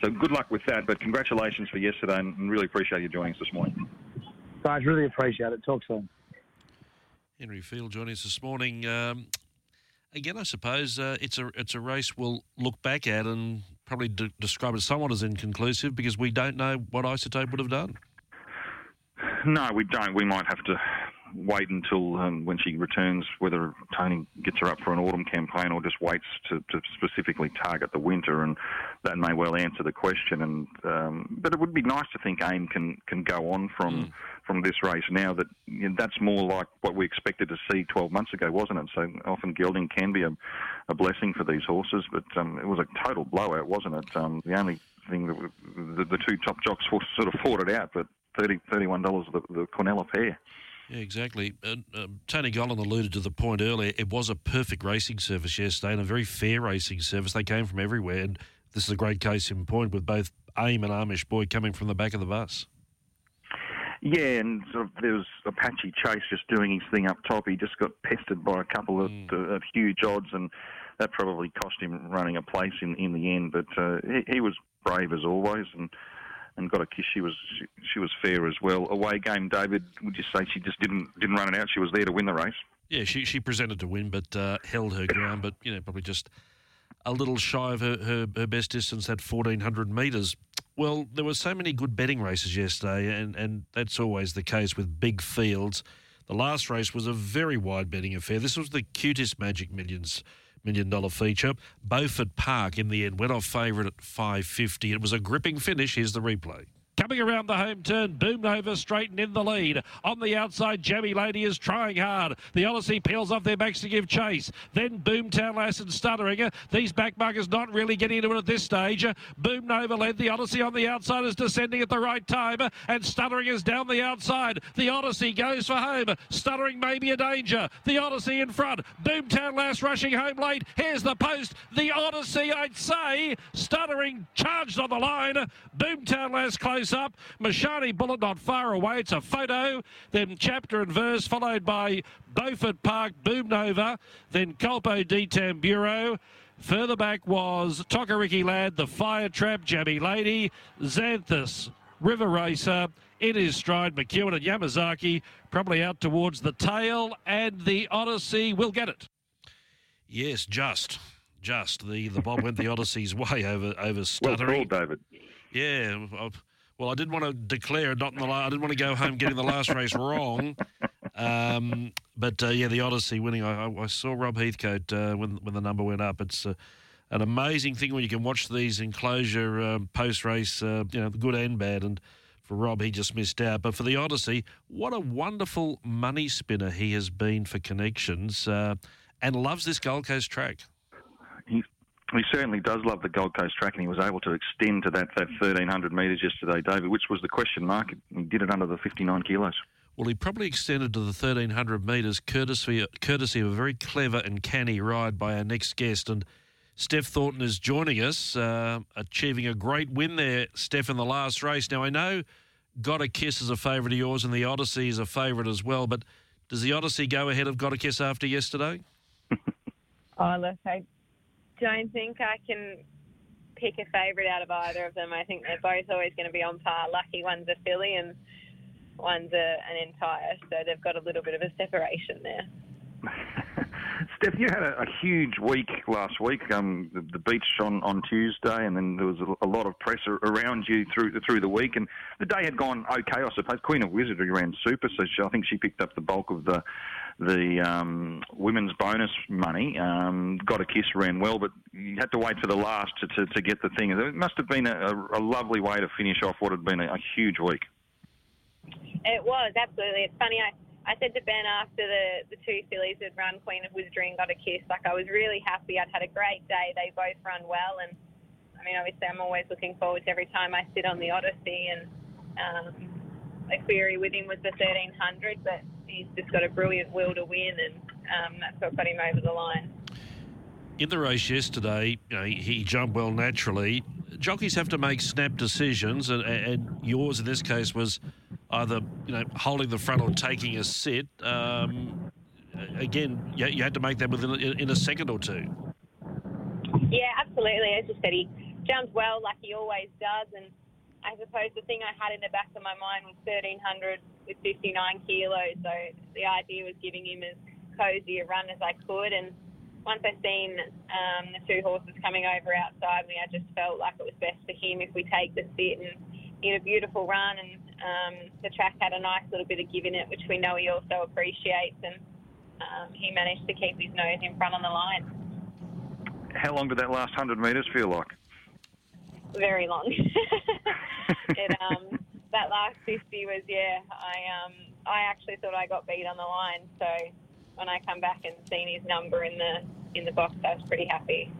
so good luck with that. But congratulations for yesterday, and really appreciate you joining us this morning. Guys, really appreciate it. Talk soon. Henry Field joining us this morning. Um, again, I suppose uh, it's a it's a race we'll look back at and probably de- describe it somewhat as inconclusive because we don't know what Isotope would have done. No, we don't. We might have to wait until um, when she returns, whether Tony gets her up for an autumn campaign or just waits to, to specifically target the winter, and that may well answer the question. And um, but it would be nice to think AIM can, can go on from mm. from this race now, that you know, that's more like what we expected to see twelve months ago, wasn't it? So often gelding can be a, a blessing for these horses, but um, it was a total blowout, wasn't it? Um, the only thing that the, the two top jocks sort of fought it out, but thirty, thirty-one dollars the, the Cornella pair. Yeah, exactly. Uh, um, Tony Gollan alluded to the point earlier. It was a perfect racing service yesterday and a very fair racing service. They came from everywhere, and this is a great case in point with both AIM and Amish Boy coming from the back of the bus. Yeah, and sort of there was Apache Chase just doing his thing up top. He just got pestered by a couple of, mm. uh, of huge odds, and that probably cost him running a place in, in the end. But uh, he, he was brave as always, and... and got a kiss. She was she, she was fair as well. Away Game, David, would you say she just didn't didn't run it out? She was there to win the race. Yeah, she she presented to win, but uh, held her ground. But you know, probably just a little shy of her her, her best distance, that fourteen hundred metres. Well, there were so many good betting races yesterday, and and that's always the case with big fields. The last race was a very wide betting affair. This was the cutest Magic Millions. Million dollar feature. Beaufort Park in the end went off favourite at five fifty. It was a gripping finish. Here's the replay. Coming around the home turn, Boomnova straightened in the lead. On the outside, Jammy Lady is trying hard. The Odyssey peels off their backs to give chase. Then Boomtown Lass and Stutteringer. These backmarkers not really getting into it at this stage. Boomnova led. The Odyssey on the outside is descending at the right time. And Stutteringers down the outside. The Odyssey goes for home. Stuttering may be a danger. The Odyssey in front. Boomtown Lass rushing home late. Here's the post. The Odyssey, I'd say. Stuttering charged on the line. Boomtown Lass close up. Mashani Bullet not far away. It's a photo. Then Chapter and Verse, followed by Beaufort Park, Boomnova, then Colpo di Tamburo. Further back was Tokariki Lad, The Fire Trap, Jammy Lady, Xanthus, River Racer, In His Stride, McEwen and Yamazaki, probably out towards the tail, and the Odyssey will get it. Yes, just. Just. The the Bob went the Odyssey's way over, over Stuttering. Well called, David. Yeah, I've, Well, I didn't want to declare not in the. La- I didn't want to go home getting the last race wrong, um, but uh, yeah, the Odyssey winning. I, I saw Rob Heathcote uh, when when the number went up. It's uh, an amazing thing when you can watch these enclosure um, post race, uh, you know, good and bad. And for Rob, he just missed out. But for the Odyssey, what a wonderful money spinner he has been for Connections, uh, and loves this Gold Coast track. He's- He certainly does love the Gold Coast track, and he was able to extend to that, that thirteen hundred metres yesterday, David, which was the question mark. He did it under the fifty-nine kilos. Well, he probably extended to the thirteen hundred metres courtesy, courtesy of a very clever and canny ride by our next guest. And Steph Thornton is joining us, uh, achieving a great win there, Steph, in the last race. Now, I know Got a Kiss is a favourite of yours, and the Odyssey is a favourite as well, but does the Odyssey go ahead of Got a Kiss after yesterday? oh, let's hope. I don't think I can pick a favourite out of either of them. I think they're both always going to be on par. Lucky one's a filly and one's a, an entire, so they've got a little bit of a separation there. Steph, you had a, a huge week last week, um, the, the beach on, on Tuesday, and then there was a, a lot of press around you through through the week, and the day had gone okay, I suppose. Queen of Wizardry ran super, so she, I think she picked up the bulk of the the um, women's bonus money. Um, Got a Kiss ran well, but you had to wait for the last to, to, to get the thing. It must have been a, a lovely way to finish off what had been a, a huge week. It was, absolutely. It's funny, I... I said to Ben after the, the two fillies had run Queen of Wizardry and Got a Kiss, like, I was really happy. I'd had a great day. They both run well. And, I mean, obviously I'm always looking forward to every time I sit on the Odyssey. And um, a query with him was the thirteen hundred, but he's just got a brilliant will to win, and um, that's what got him over the line. In the race yesterday, you know, he, he jumped well naturally. Jockeys have to make snap decisions, and, and yours in this case was either, you know, holding the front or taking a sit. Um, again, you, you had to make that within in a second or two. Yeah, absolutely. As you said, he jumped well, like he always does. And I suppose the thing I had in the back of my mind was thirteen hundred with fifty-nine kilos. So the idea was giving him as cosy a run as I could. And once I seen um, the two horses coming over outside me, I just felt like it was best for him if we take the sit, and he had a beautiful run and Um, the track had a nice little bit of give in it, which we know he also appreciates, and um, he managed to keep his nose in front on the line. How long did that last hundred metres feel like? Very long. it, um, that last fifty was, yeah, I um, I actually thought I got beat on the line, so when I come back and seen his number in the in the box, I was pretty happy.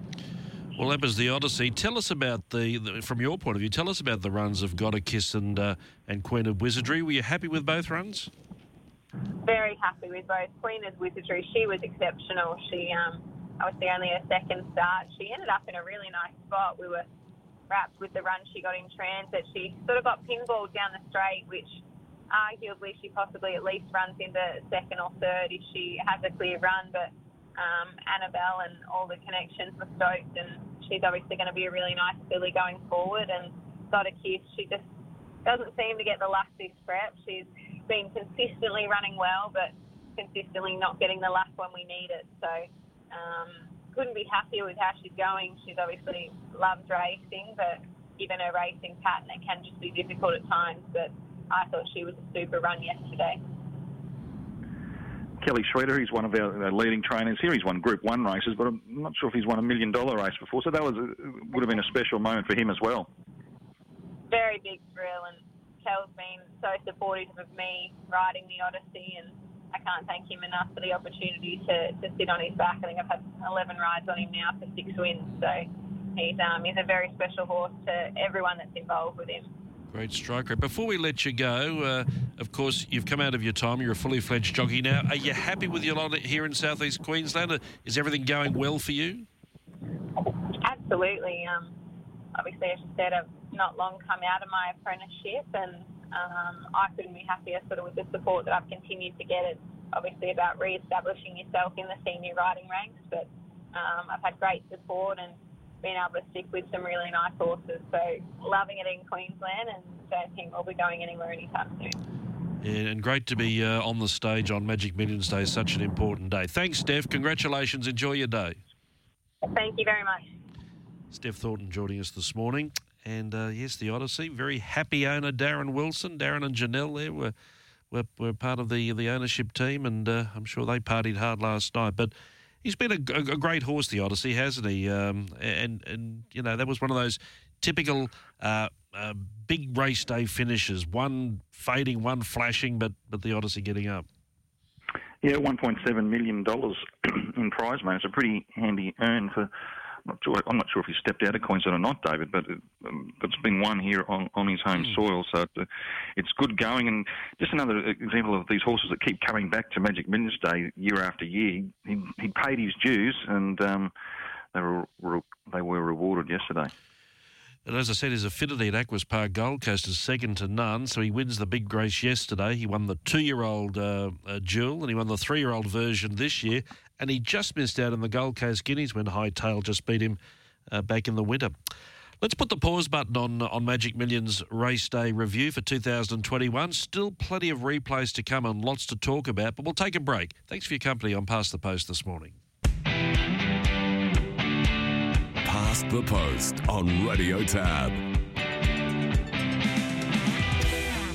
Well, that was the Odyssey. Tell us about the, the from your point of view, tell us about the runs of Gotta Kiss and uh, and Queen of Wizardry. Were you happy with both runs? Very happy with both. Queen of Wizardry, she was exceptional. She, um, obviously only her second start. She ended up in a really nice spot. We were wrapped with the run she got in transit. She sort of got pinballed down the straight, which arguably she possibly at least runs into second or third if she has a clear run, but Um, Annabelle and all the connections were stoked, and she's obviously going to be a really nice filly going forward. And Gotta Kiss, she just doesn't seem to get the luck this prep. She's been consistently running well, but consistently not getting the luck when we need it. So um, couldn't be happier with how she's going. She's obviously loved racing, but given her racing pattern, it can just be difficult at times. But I thought she was a super run yesterday. Kelly Schroeder, he's one of our leading trainers here. He's won Group One races, but I'm not sure if he's won a million dollar race before. So that was a, would have been a special moment for him as well. Very big thrill, and Kel's been so supportive of me riding the Odyssey, and I can't thank him enough for the opportunity to, to sit on his back. I think I've had eleven rides on him now for six wins. So he's um, he's a very special horse to everyone that's involved with him. Great striker. Before we let you go, uh, of course, you've come out of your time. You're a fully-fledged jockey now. Are you happy with your lot here in South East Queensland? Is everything going well for you? Absolutely. Um, obviously, as you said, I've not long come out of my apprenticeship, and um, I couldn't be happier sort of with the support that I've continued to get. It's obviously about re-establishing yourself in the senior riding ranks, but um, I've had great support and been able to stick with some really nice horses, so loving it in Queensland, and don't think we'll be going anywhere anytime soon. Yeah, and great to be uh, on the stage on Magic Millions Day, such an important day. Thanks, Steph. Congratulations. Enjoy your day. Thank you very much. Steph Thornton joining us this morning, and uh, yes, the Odyssey. Very happy owner Darren Wilson. Darren and Janelle there were were, were part of the the ownership team, and uh, I'm sure they partied hard last night, but. He's been a, a great horse, the Odyssey, hasn't he? Um, and, and, you know, that was one of those typical uh, uh, big race day finishes, one fading, one flashing, but, but the Odyssey getting up. Yeah, one point seven million dollars in prize money. It's a pretty handy earn for, not sure, I'm not sure if he stepped out of Queensland or not, David, but it, um, it's been won here on, on his home mm. soil, so it's, uh, it's good going. And just another example of these horses that keep coming back to Magic Millions Day year after year. He, he paid his dues, and um, they were re- they were rewarded yesterday. And as I said, his affinity at Aquas Park Gold Coast is second to none, so he wins the big race yesterday. He won the two-year-old uh, uh, Jewel, and he won the three-year-old version this year, and he just missed out in the Gold Coast Guineas when Hightail just beat him uh, back in the winter. Let's put the pause button on, on Magic Millions Race Day Review for two thousand twenty-one. Still plenty of replays to come and lots to talk about, but we'll take a break. Thanks for your company on Past the Post this morning. Past the Post on Radio Tab.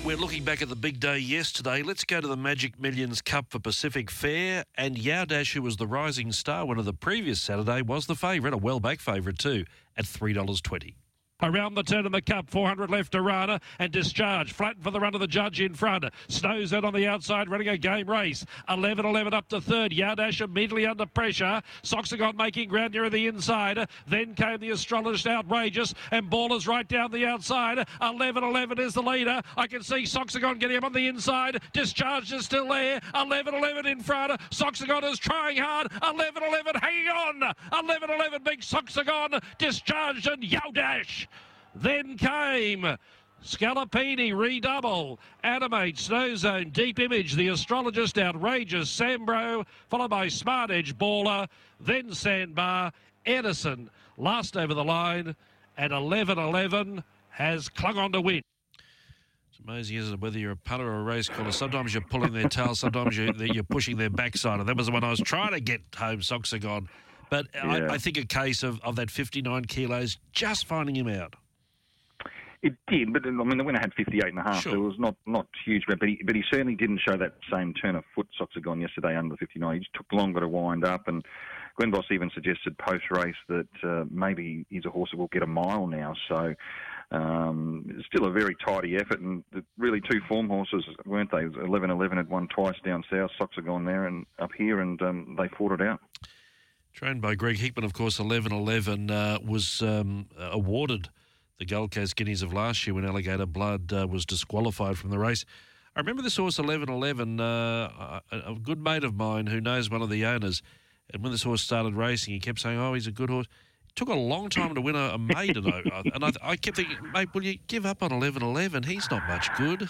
We're looking back at the big day yesterday. Let's go to the Magic Millions Cup for Pacific Fair. And Yaudash, who was the rising star winner the previous Saturday, was the favourite, a well-back favourite too, at three dollars twenty. Around the turn of the cup, four hundred left to Rana, and Discharge, flattened for the run of the Judge in front. Snow's out on the outside, running a game race. eleven eleven up to third. Yaudash immediately under pressure. Soxagon making ground near the inside. Then came the Astrologist Outrageous, and Baller's right down the outside. eleven eleven is the leader. I can see Soxagon getting him on the inside. Discharge is still there. eleven eleven in front. Soxagon is trying hard. eleven eleven hanging on. eleven eleven big Soxagon. Discharge and Yaudash. Then came Scalapini, Redouble, Animate, Snow Zone, Deep Image, The Astrologist, Outrageous, Sambro, followed by Smart Edge, Baller, then Sandbar, Edison, last over the line, and eleven eleven has clung on to win. It's amazing, isn't it, whether you're a punter or a race caller. Sometimes you're pulling their tail, sometimes you're, you're pushing their backside, and that was the one I was trying to get home, Soxagon. But yeah. I, I think a case of, of that fifty-nine kilos just finding him out. It did, but I mean, the winner had fifty-eight and a half, sure. So it was not, not huge, but he, but he certainly didn't show that same turn of foot. Soxagon yesterday under fifty-nine. He just took longer to wind up, and Glenboss even suggested post-race that uh, maybe he's a horse that will get a mile now, so... Um, still a very tidy effort, and the really two form horses, weren't they? eleven eleven had won twice down south. Soxagon there and up here, and um, they fought it out. Trained by Greg Hickman, of course. eleven eleven uh, was um, awarded the Gold Coast Guineas of last year when Alligator Blood uh, was disqualified from the race. I remember this horse eleven eleven, uh, a good mate of mine who knows one of the owners, and when this horse started racing, he kept saying, "Oh, he's a good horse." Took a long time to win a, a maiden, and I, I kept thinking, mate, will you give up on eleven eleven? He's not much good.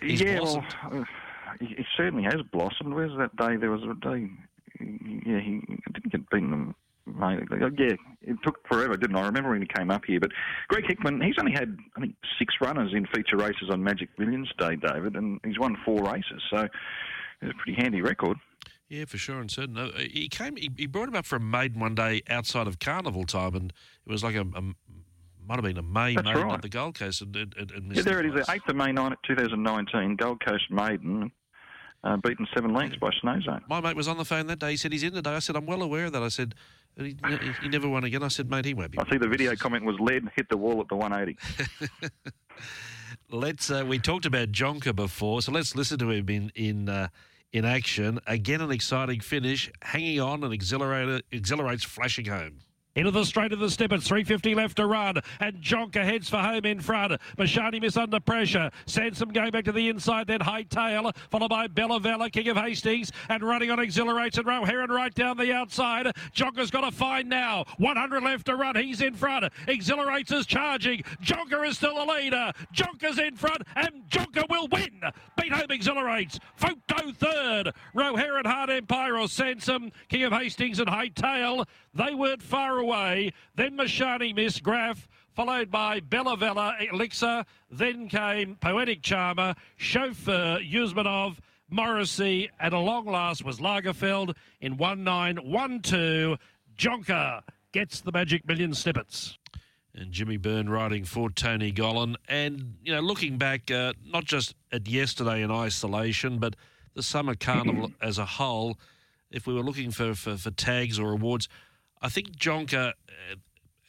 He's yeah, blossomed. Well, he certainly has blossomed. Where's that day? There was a day, yeah, he didn't get beaten. Mate, yeah, it took forever, didn't I? I remember when he came up here. But Greg Hickman, he's only had, I think, six runners in feature races on Magic Millions Day, David, and he's won four races, so it's a pretty handy record. Yeah, for sure and certain. Uh, he came. He, he brought him up for a maiden one day outside of carnival time, and it was like a, a might have been a May That's maiden right. at the Gold Coast. And, and, and yeah, there it place. Is. Eighth of May two thousand nineteen, Gold Coast maiden, uh, beaten seven lengths by Snowzone. My mate was on the phone that day. He said he's in today. I said I'm well aware of that. I said he, he, he never won again. I said mate, he won't be. I see the video comment was lead hit the wall at the one eighty. Let's. Uh, we talked about Jonker before, so let's listen to him in in. Uh, In action, again an exciting finish, hanging on and exhilarator, exhilarates flashing home. Into the straight of the step at three fifty left to run, and Jonker heads for home in front. Mashani Miss under pressure. Sansom going back to the inside, then High Tail, followed by Bella Vella, King of Hastings, and running on exhilarates and Roe Heron right down the outside. Jonker's got a find now. one hundred left to run, he's in front. Exhilarates is charging. Jonker is still the leader. Jonker's in front, and Jonker will win. Beat home exhilarates. Photo third. Roe Heron, Hard Empire, or Sansom, King of Hastings, and High Tail. They weren't far away. Away. Then Mashani Miss Graff, followed by Bella Vella, Elixir. Then came Poetic Charmer, Chauffeur, Yuzmanov, Morrissey, and a long last was Lagerfeld in one nine one two. Jonker gets the Magic Million snippets. And Jimmy Byrne riding for Tony Gollan. And, you know, looking back, uh, not just at yesterday in isolation, but the Summer Carnival as a whole, if we were looking for, for, for tags or awards, I think Jonker,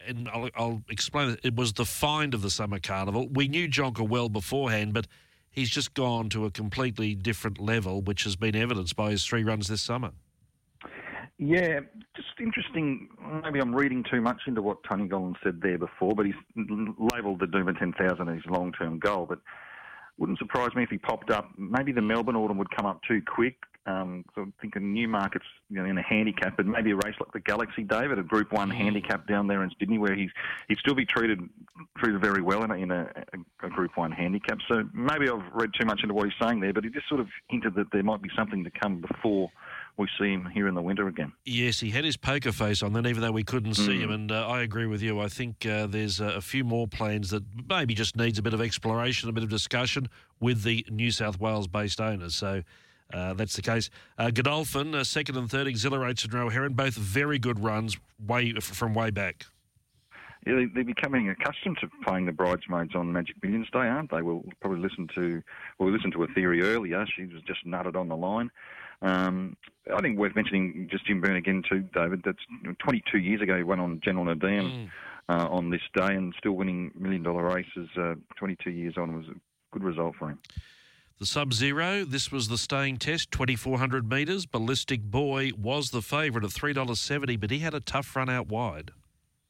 and I'll, I'll explain it, it was the find of the Summer Carnival. We knew Jonker well beforehand, but he's just gone to a completely different level, which has been evidenced by his three runs this summer. Yeah, just interesting. Maybe I'm reading too much into what Tony Gollan said there before, but he's labelled the Douma ten thousand as his long-term goal, but wouldn't surprise me if he popped up. Maybe the Melbourne Autumn would come up too quick. Um, so I'm thinking Newmarket's, you know, in a handicap, but maybe a race like the Galaxy, David, a Group One handicap down there in Sydney, where he's he'd still be treated treated very well in a, in a, a Group One handicap. So maybe I've read too much into what he's saying there, but he just sort of hinted that there might be something to come before we see him here in the winter again. Yes, he had his poker face on then, even though we couldn't mm. see him. And uh, I agree with you. I think uh, there's uh, a few more plans that maybe just needs a bit of exploration, a bit of discussion with the New South Wales-based owners. So. Uh, that's the case. Uh, Godolphin, uh, second and third, exhilarates and Roe Heron, both very good runs way from way back. Yeah, they're becoming accustomed to playing the bridesmaids on Magic Millions Day, aren't they? We'll probably listen to well, we listened to a theory earlier. She was just nutted on the line. Um, I think worth mentioning just Jim Byrne again too, David. That's twenty-two years ago he won on General Nadim mm. uh, on this day, and still winning million-dollar races uh, twenty-two years on was a good result for him. The Sub-Zero, this was the staying test, twenty-four hundred metres. Ballistic Boy was the favourite at three dollars seventy, but he had a tough run out wide.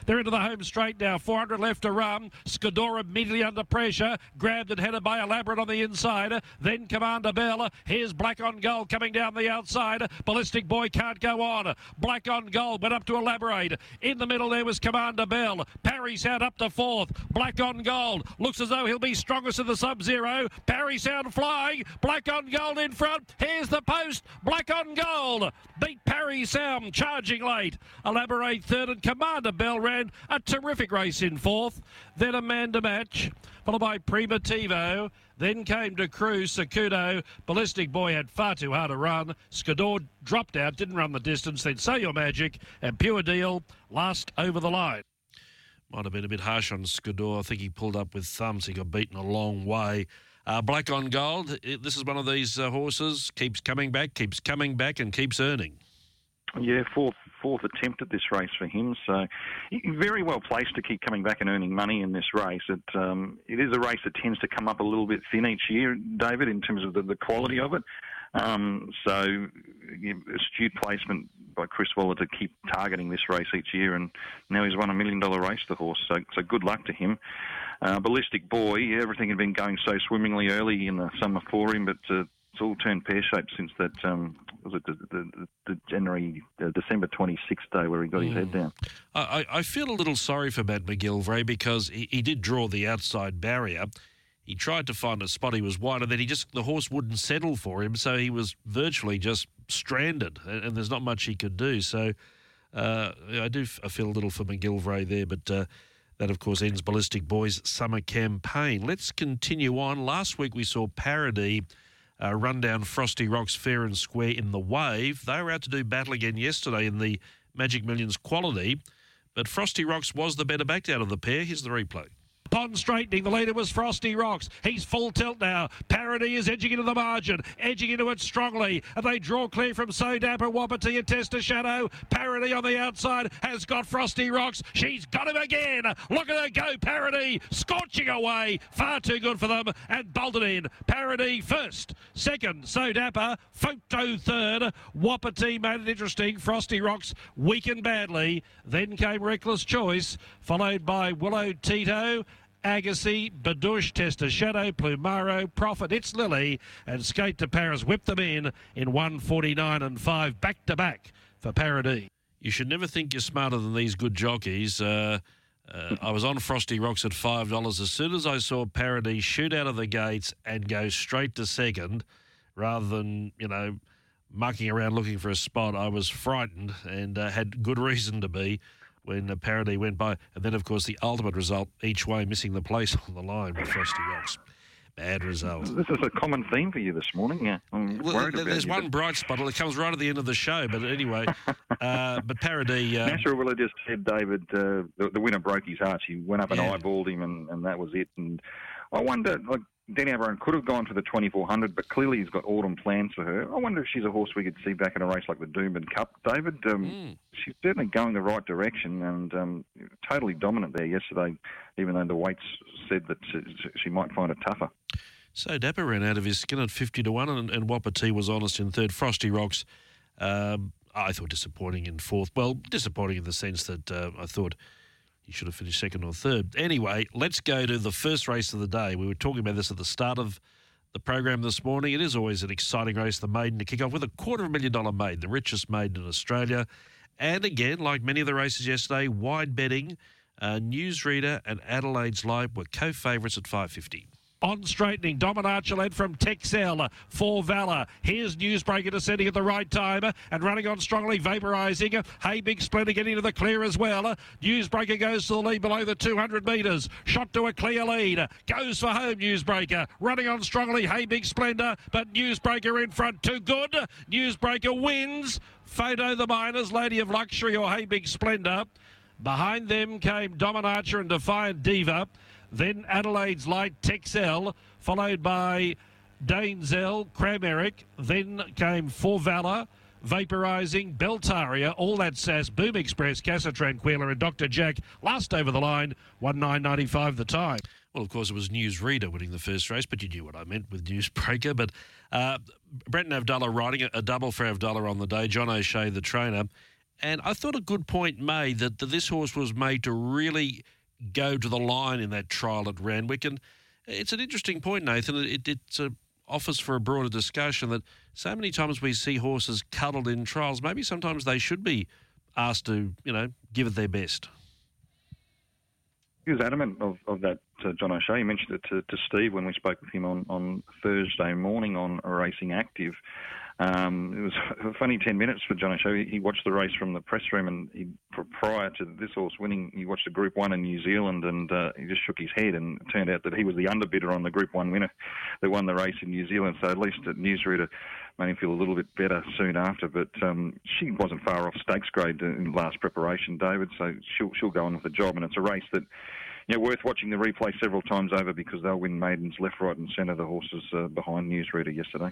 They're into the home straight now. four hundred left to run. Skidora immediately under pressure. Grabbed and headed by Elaborate on the inside. Then Commander Bell. Here's Black on Goal coming down the outside. Ballistic Boy can't go on. Black on Goal went up to Elaborate. In the middle there was Commander Bell. Parry Sound up to fourth. Black on Goal. Looks as though he'll be strongest of the Sub-Zero. Parry Sound flying. Black on Goal in front. Here's the post. Black on Goal. Beat Parry Sound charging late. Elaborate third and Commander Bell ran a terrific race in fourth, then Amanda Match, followed by Primitivo, then came De Cruz, Secudo. Ballistic Boy had far too hard a run. Skidor dropped out, didn't run the distance, then Say Your Magic, and Pure Deal last over the line. Might have been a bit harsh on Skiddaw. I think he pulled up with thumbs. He got beaten a long way. Uh, Black on Gold, it, this is one of these uh, horses, keeps coming back, keeps coming back and keeps earning. Yeah, fourth fourth attempt at this race for him, so very well placed to keep coming back and earning money in this race. It um, it is a race that tends to come up a little bit thin each year, David, in terms of the, the quality of it. Um, so yeah, astute placement by Chris Waller to keep targeting this race each year, and now he's won a million-dollar race, the horse, so, so good luck to him. Uh, Ballistic Boy, everything had been going so swimmingly early in the summer for him, but uh, it's all turned pear-shaped since that um, was it the, the, the January, uh, December twenty-sixth day where he got mm. his head down. I, I feel a little sorry for Matt McGillivray because he, he did draw the outside barrier. He tried to find a spot, he was wide, and then he just the horse wouldn't settle for him, so he was virtually just stranded, and, and there's not much he could do. So uh, I do I feel a little for McGillivray there, but uh, that, of course, ends Ballistic Boy's summer campaign. Let's continue on. Last week we saw Paradis uh, run down Frosty Rocks fair and square in the Wave. They were out to do battle again yesterday in the Magic Millions quality, but Frosty Rocks was the better backed out of the pair. Here's the replay. Pond straightening, the leader was Frosty Rocks. He's full tilt now. Paradis is edging into the margin, edging into it strongly. And they draw clear from So Dapper, Wapiti and Testa Shadow. Paradis on the outside has got Frosty Rocks. She's got him again. Look at her go, Paradis. Scorching away. Far too good for them and bolted in. Paradis first. Second, So Dapper. Photo third. Wapiti made it interesting. Frosty Rocks weakened badly. Then came Reckless Choice, followed by Willow Tito, Agassi, Badouche, Testa Shadow, Plumaro, Prophet, It's Lily, and Skate to Paris whipped them in in one forty-nine and five back-to-back for Paradis. You should never think you're smarter than these good jockeys. Uh, uh, I was on Frosty Rocks at five dollars. As soon as I saw Paradis shoot out of the gates and go straight to second, rather than, you know, mucking around looking for a spot, I was frightened and uh, had good reason to be. When the Paradis went by. And then, of course, the ultimate result, each way missing the place on the line with Frosty Rocks. Bad result. This is a common theme for you this morning. Yeah, I'm well, worried there, about There's you, one but... bright spot. It comes right at the end of the show. But anyway, uh, but Paradis... Uh... Natural Willow just said, David, uh, the, the winner broke his heart. She went up and yeah. eyeballed him, and, and that was it. And I wonder... like. Danny Aberon could have gone for the twenty-four hundred, but clearly he's got autumn plans for her. I wonder if she's a horse we could see back in a race like the Doomben Cup, David. Um, mm. She's certainly going the right direction and um, totally dominant there yesterday, even though the weights said that she might find it tougher. So Dapper ran out of his skin at fifty to one, and, and Wapiti was honest in third. Frosty Rocks, um, I thought disappointing in fourth. Well, disappointing in the sense that uh, I thought... he should have finished second or third. Anyway, let's go to the first race of the day. We were talking about this at the start of the program this morning. It is always an exciting race, the maiden, to kick off with a quarter of a million dollar maiden, the richest maiden in Australia. And again, like many of the races yesterday, wide betting, uh, Newsreader and Adelaide's Light were co-favourites at five fifty. On straightening, Dominarcha led from Texel for Valor. Here's Newsbreaker descending at the right time and running on strongly, vaporising. Hey Big Splendor getting into the clear as well. Newsbreaker goes to the lead below the two hundred metres. Shot to a clear lead. Goes for home, Newsbreaker. Running on strongly, Hey Big Splendor, but Newsbreaker in front. Too good. Newsbreaker wins. Photo the Miners, Lady of Luxury or Hey Big Splendor. Behind them came Dominarcha and Defiant Diva. Then Adelaide's Light, Texel, followed by Danzel, Crameric. Then came For Valor, Vaporising, Beltaria, All That Sass, Boom Express, Casa Tranquila and Doctor Jack. Last over the line, one nine ninety-five the time. Well, of course, it was Newsreader winning the first race, but you knew what I meant with Newsbreaker. But uh, Brenton Avdullah riding a, a double for Avdullah on the day, John O'Shea, the trainer. And I thought a good point made that, that this horse was made to really... go to the line in that trial at Randwick. And it's an interesting point, Nathan. It, it it's a, offers for a broader discussion that so many times we see horses cuddled in trials. Maybe sometimes they should be asked to, you know, give it their best. He was adamant of, of that, uh, John O'Shea. He mentioned it to, to Steve when we spoke with him on, on Thursday morning on Racing Active. Um, it was a funny ten minutes for John O'Shea. He watched the race from the press room, and he, prior to this horse winning, he watched a Group One in New Zealand, and uh, he just shook his head. And it turned out that he was the underbidder on the Group One winner that won the race in New Zealand. So at least at Newsreader made him feel a little bit better soon after. But um, she wasn't far off stakes grade in last preparation, David, so she'll, she'll go on with the job. And it's a race that, you know, worth watching the replay several times over because they'll win maidens left, right and centre, the horses uh, behind Newsreader yesterday.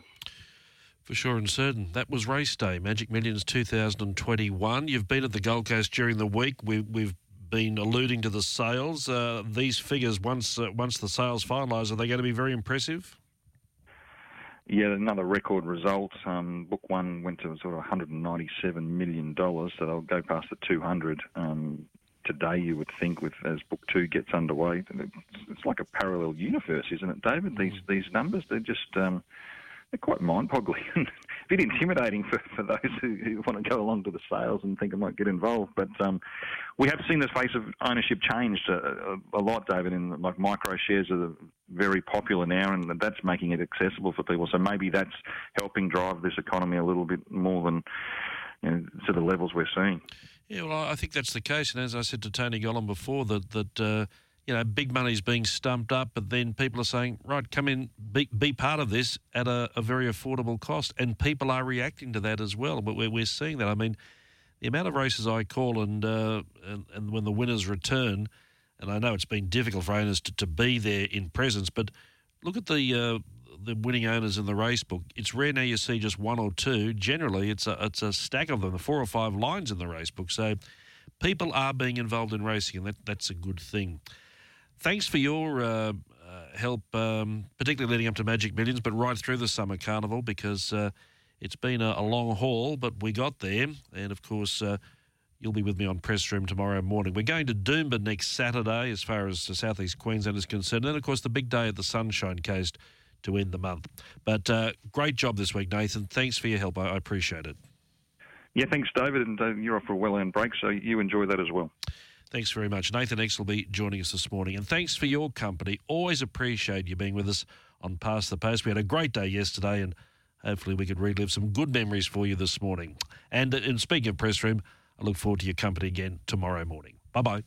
For sure and certain. That was race day, Magic Millions two thousand twenty-one. You've been at the Gold Coast during the week. We, we've been alluding to the sales. Uh, these figures, once uh, once the sales finalise, are they going to be very impressive? Yeah, another record result. Um, book one went to sort of one hundred ninety-seven million dollars, so they'll go past the two hundred um, today, you would think, with as book two gets underway. It's, it's like a parallel universe, isn't it, David? These these numbers, they're just... Um, They're quite mind-boggling and a bit intimidating for, for those who, who want to go along to the sales and think I might get involved. But um, we have seen the face of ownership changed a, a, a lot, David, and like micro shares are very popular now, and that's making it accessible for people. So maybe that's helping drive this economy a little bit more than, you know, to the levels we're seeing. Yeah, well, I think that's the case. And as I said to Tony Gollan before, that... that uh you know, big money's being stumped up, but then people are saying, right, come in, be, be part of this at a, a very affordable cost. And people are reacting to that as well. But we're, we're seeing that. I mean, the amount of races I call and, uh, and and when the winners return, and I know it's been difficult for owners to, to be there in presence, but look at the uh, the winning owners in the race book. It's rare now you see just one or two. Generally, it's a, it's a stack of them, four or five lines in the race book. So people are being involved in racing, and that, that's a good thing. Thanks for your uh, uh, help, um, particularly leading up to Magic Millions, but right through the summer carnival, because uh, it's been a, a long haul, but we got there. And, of course, uh, you'll be with me on Press Room tomorrow morning. We're going to Doomben next Saturday as far as uh, Southeast Queensland is concerned. And, of course, the big day at the Sunshine Coast to end the month. But uh, great job this week, Nathan. Thanks for your help. I, I appreciate it. Yeah, thanks, David. And uh, you're off for a well-earned break, so you enjoy that as well. Thanks very much. Nathan X will be joining us this morning. And thanks for your company. Always appreciate you being with us on Past the Post. We had a great day yesterday, and hopefully we could relive some good memories for you this morning. And, and speaking of Press Room, I look forward to your company again tomorrow morning. Bye-bye.